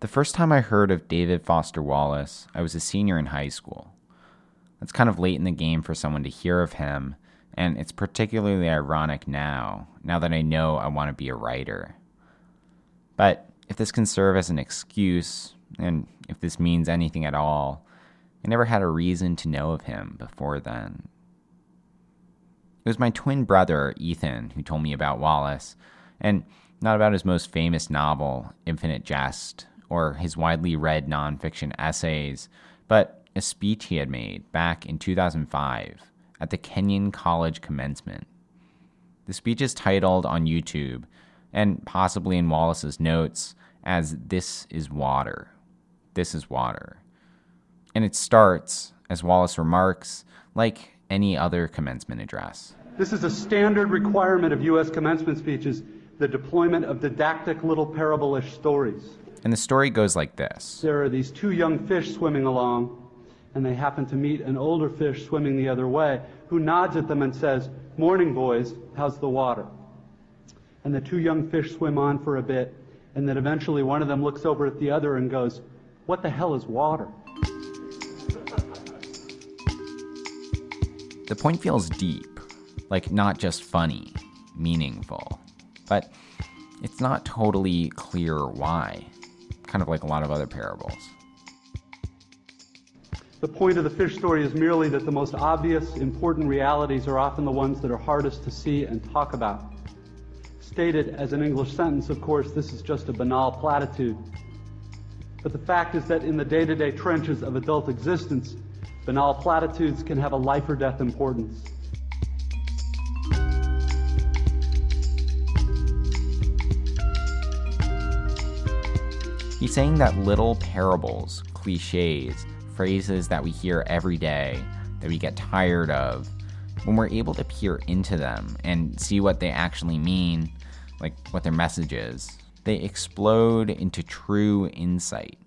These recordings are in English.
The first time I heard of David Foster Wallace, I was a senior in high school. It's kind of late in the game for someone to hear of him, and it's particularly ironic now that I know I want to be a writer. But if this can serve as an excuse, and if this means anything at all, I never had a reason to know of him before then. It was my twin brother, Ethan, who told me about Wallace, and not about his most famous novel, Infinite Jest, or his widely read nonfiction essays, but a speech he had made back in 2005 at the Kenyon College commencement. The speech is titled on YouTube, and possibly in Wallace's notes, as This is Water. This is Water. And it starts, as Wallace remarks, like any other commencement address. This is a standard requirement of U.S. commencement speeches, the deployment of didactic little parable-ish stories. And the story goes like this. There are these two young fish swimming along, and they happen to meet an older fish swimming the other way, who nods at them and says, "Morning, boys, how's the water?" And the two young fish swim on for a bit, and then eventually one of them looks over at the other and goes, "What the hell is water?" The point feels deep, like not just funny, meaningful. But it's not totally clear why, kind of like a lot of other parables. The point of the fish story is merely that the most obvious, important realities are often the ones that are hardest to see and talk about. Stated as an English sentence, of course, this is just a banal platitude. But the fact is that in the day-to-day trenches of adult existence, banal platitudes can have a life or death importance. He's saying that little parables, cliches, phrases that we hear every day, that we get tired of, when we're able to peer into them and see what they actually mean, like what their message is, they explode into true insight.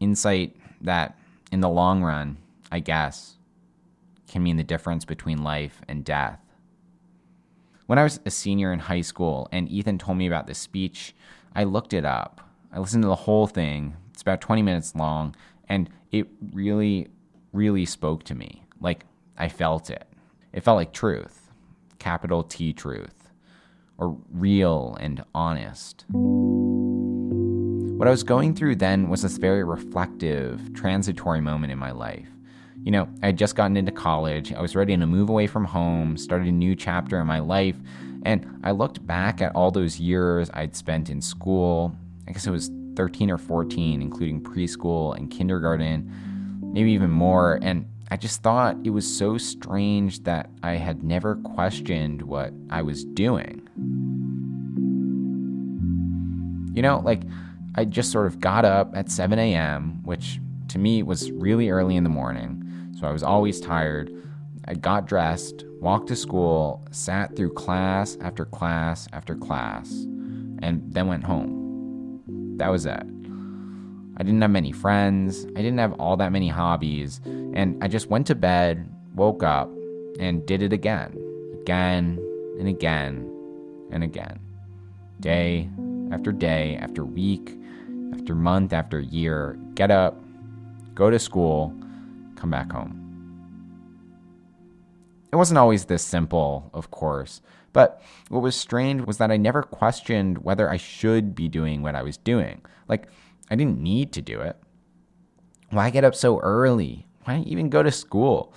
Insight that, in the long run, I guess, can mean the difference between life and death. When I was a senior in high school and Ethan told me about this speech, I looked it up. I listened to the whole thing. It's about 20 minutes long, and it really, really spoke to me. Like, I felt it. It felt like truth, capital T truth, or real and honest. What I was going through then was this very reflective, transitory moment in my life. You know, I had just gotten into college. I was ready to move away from home, started a new chapter in my life, and I looked back at all those years I'd spent in school. I guess it was 13 or 14, including preschool and kindergarten, maybe even more. And I just thought it was so strange that I had never questioned what I was doing. You know, like I just sort of got up at 7 a.m., which to me was really early in the morning. So I was always tired. I got dressed, walked to school, sat through class after class after class, and then went home. That was it. I didn't have many friends. I didn't have all that many hobbies. And I just went to bed, woke up, and did it again. Again and again and again. Day, after week, after month, after year. Get up, go to school, come back home. It wasn't always this simple, of course, but what was strange was that I never questioned whether I should be doing what I was doing. Like, I didn't need to do it. Why get up so early? Why even go to school?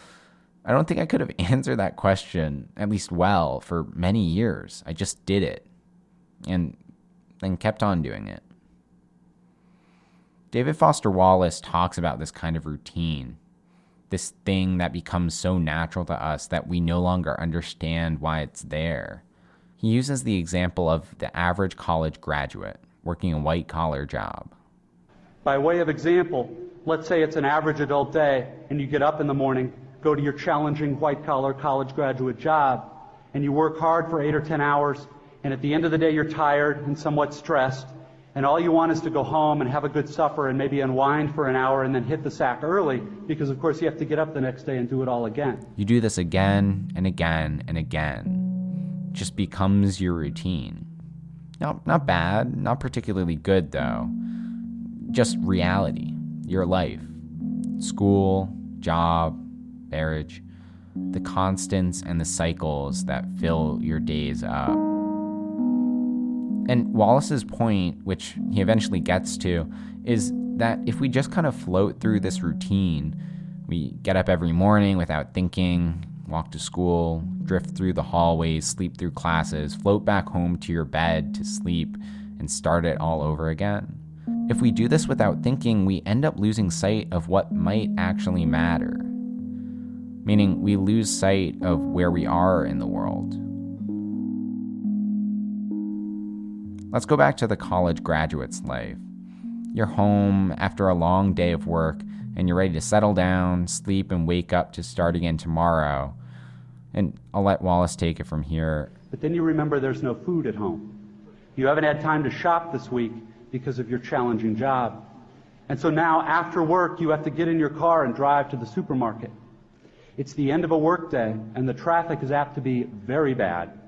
I don't think I could have answered that question, at least well, for many years. I just did it and then kept on doing it. David Foster Wallace talks about this kind of routine. This thing that becomes so natural to us that we no longer understand why it's there. He uses the example of the average college graduate working a white-collar job. By way of example, let's say it's an average adult day, and you get up in the morning, go to your challenging white-collar college graduate job, and you work hard for 8 or 10 hours, and at the end of the day you're tired and somewhat stressed, and all you want is to go home and have a good supper and maybe unwind for an hour and then hit the sack early because, of course, you have to get up the next day and do it all again. You do this again and again and again. It just becomes your routine. Not bad, not particularly good, though. just reality, your life, school, job, marriage, the constants and the cycles that fill your days up. And Wallace's point, which he eventually gets to, is that if we just kind of float through this routine, we get up every morning without thinking, walk to school, drift through the hallways, sleep through classes, float back home to your bed to sleep, and start it all over again. If we do this without thinking, we end up losing sight of what might actually matter. Meaning we lose sight of where we are in the world. Let's go back to the college graduate's life. You're home after a long day of work, and you're ready to settle down, sleep, and wake up to start again tomorrow. And I'll let Wallace take it from here. But then you remember there's no food at home. You haven't had time to shop this week because of your challenging job. And so now after work, you have to get in your car and drive to the supermarket. It's the end of a workday, and the traffic is apt to be very bad.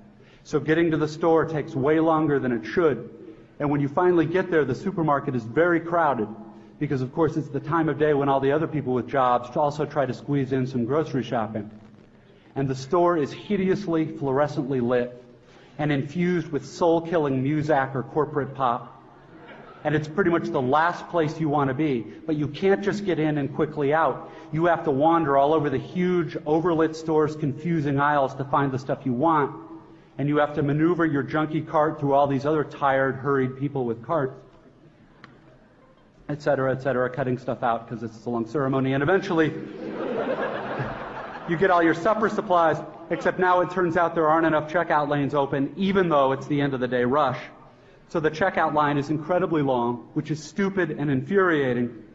So getting to the store takes way longer than it should. And when you finally get there, the supermarket is very crowded because, of course, it's the time of day when all the other people with jobs also try to squeeze in some grocery shopping. And the store is hideously, fluorescently lit and infused with soul-killing muzak or corporate pop. And it's pretty much the last place you want to be. But you can't just get in and quickly out. You have to wander all over the huge, overlit store's confusing aisles to find the stuff you want. And you have to maneuver your junky cart through all these other tired, hurried people with carts, et cetera, cutting stuff out because it's a long ceremony. And eventually, you get all your supper supplies, except now it turns out there aren't enough checkout lanes open, even though it's the end of the day rush. So the checkout line is incredibly long, which is stupid and infuriating.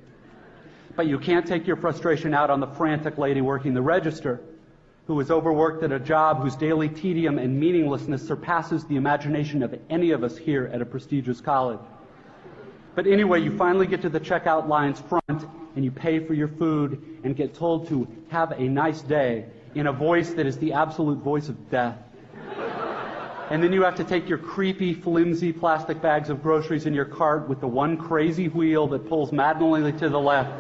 But you can't take your frustration out on the frantic lady working the register, who is overworked at a job whose daily tedium and meaninglessness surpasses the imagination of any of us here at a prestigious college. But anyway, you finally get to the checkout line's front, and you pay for your food and get told to have a nice day in a voice that is the absolute voice of death. And then you have to take your creepy, flimsy plastic bags of groceries in your cart with the one crazy wheel that pulls maddeningly to the left,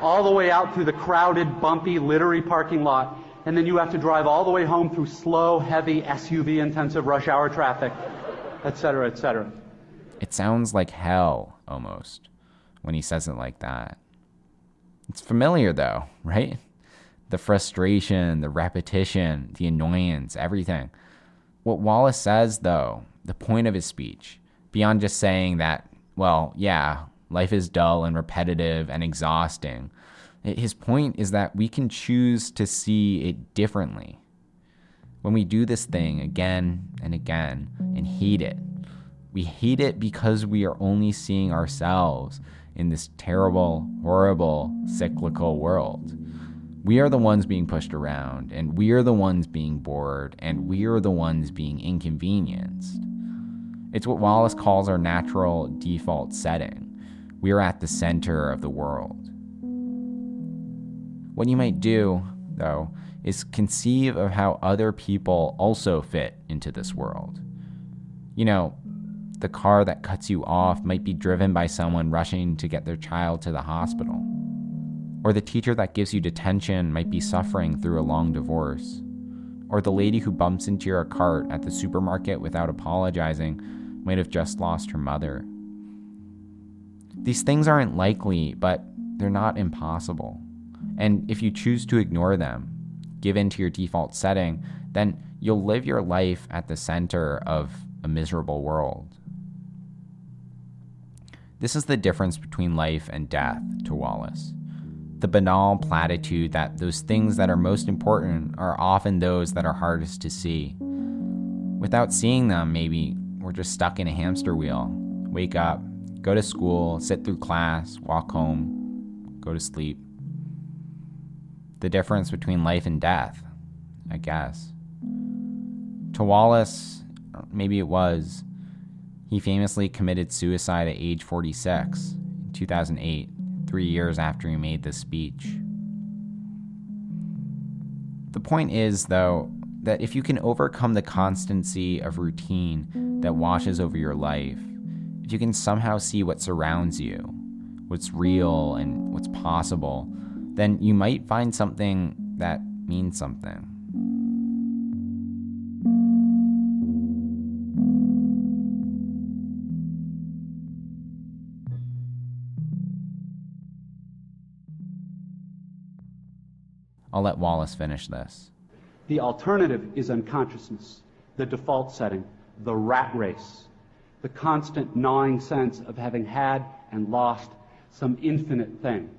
all the way out through the crowded, bumpy, littery parking lot. And then you have to drive all the way home through slow, heavy, SUV-intensive rush hour traffic, et cetera, et cetera. It sounds like hell, almost, when he says it like that. It's familiar, though, right? The frustration, the repetition, the annoyance, everything. What Wallace says, though, the point of his speech, beyond just saying that, well, yeah, life is dull and repetitive and exhausting, his point is that we can choose to see it differently. When we do this thing again and again and hate it, we hate it because we are only seeing ourselves in this terrible, horrible, cyclical world. We are the ones being pushed around, and we are the ones being bored, and we are the ones being inconvenienced. It's what Wallace calls our natural default setting. We are at the center of the world. What you might do, though, is conceive of how other people also fit into this world. You know, the car that cuts you off might be driven by someone rushing to get their child to the hospital. Or the teacher that gives you detention might be suffering through a long divorce. Or the lady who bumps into your cart at the supermarket without apologizing might have just lost her mother. These things aren't likely, but they're not impossible. And if you choose to ignore them, give in to your default setting, then you'll live your life at the center of a miserable world. This is the difference between life and death to Wallace. The banal platitude that those things that are most important are often those that are hardest to see. Without seeing them, maybe we're just stuck in a hamster wheel. Wake up, go to school, sit through class, walk home, go to sleep. The difference between life and death, I guess. To Wallace, maybe it was. He famously committed suicide at age 46 in 2008. 3 years after he made this speech. The point is, though, that if you can overcome the constancy of routine that washes over your life, if you can somehow see what surrounds you, what's real and what's possible, then you might find something that means something. I'll let Wallace finish this. The alternative is unconsciousness, the default setting, the rat race, the constant gnawing sense of having had and lost some infinite thing.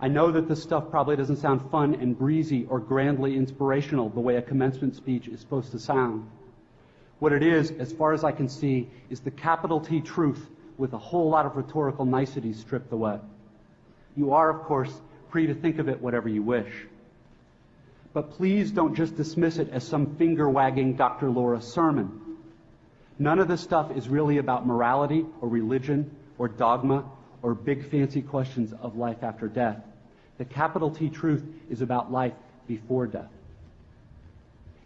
I know that this stuff probably doesn't sound fun and breezy or grandly inspirational the way a commencement speech is supposed to sound. What it is, as far as I can see, is the capital T truth with a whole lot of rhetorical niceties stripped away. You are, of course, free to think of it whatever you wish. But please don't just dismiss it as some finger-wagging Dr. Laura sermon. None of this stuff is really about morality or religion or dogma or big fancy questions of life after death. The capital T truth is about life before death.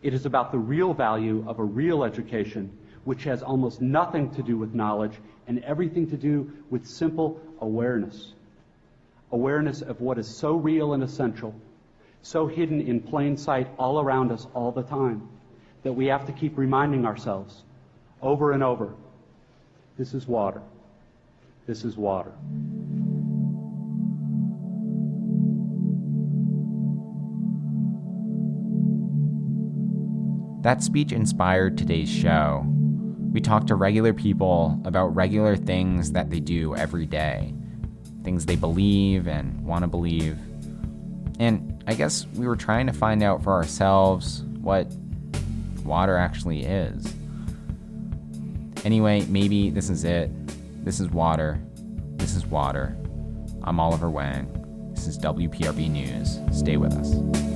It is about the real value of a real education, which has almost nothing to do with knowledge and everything to do with simple awareness. Awareness of what is so real and essential, so hidden in plain sight all around us all the time, that we have to keep reminding ourselves over and over, this is water, this is water. That speech inspired today's show. We talked to regular people about regular things that they do every day, things they believe and want to believe. And I guess we were trying to find out for ourselves what water actually is. Anyway, maybe this is it. This is water. This is water. I'm Oliver Wang. This is WPRB News. Stay with us.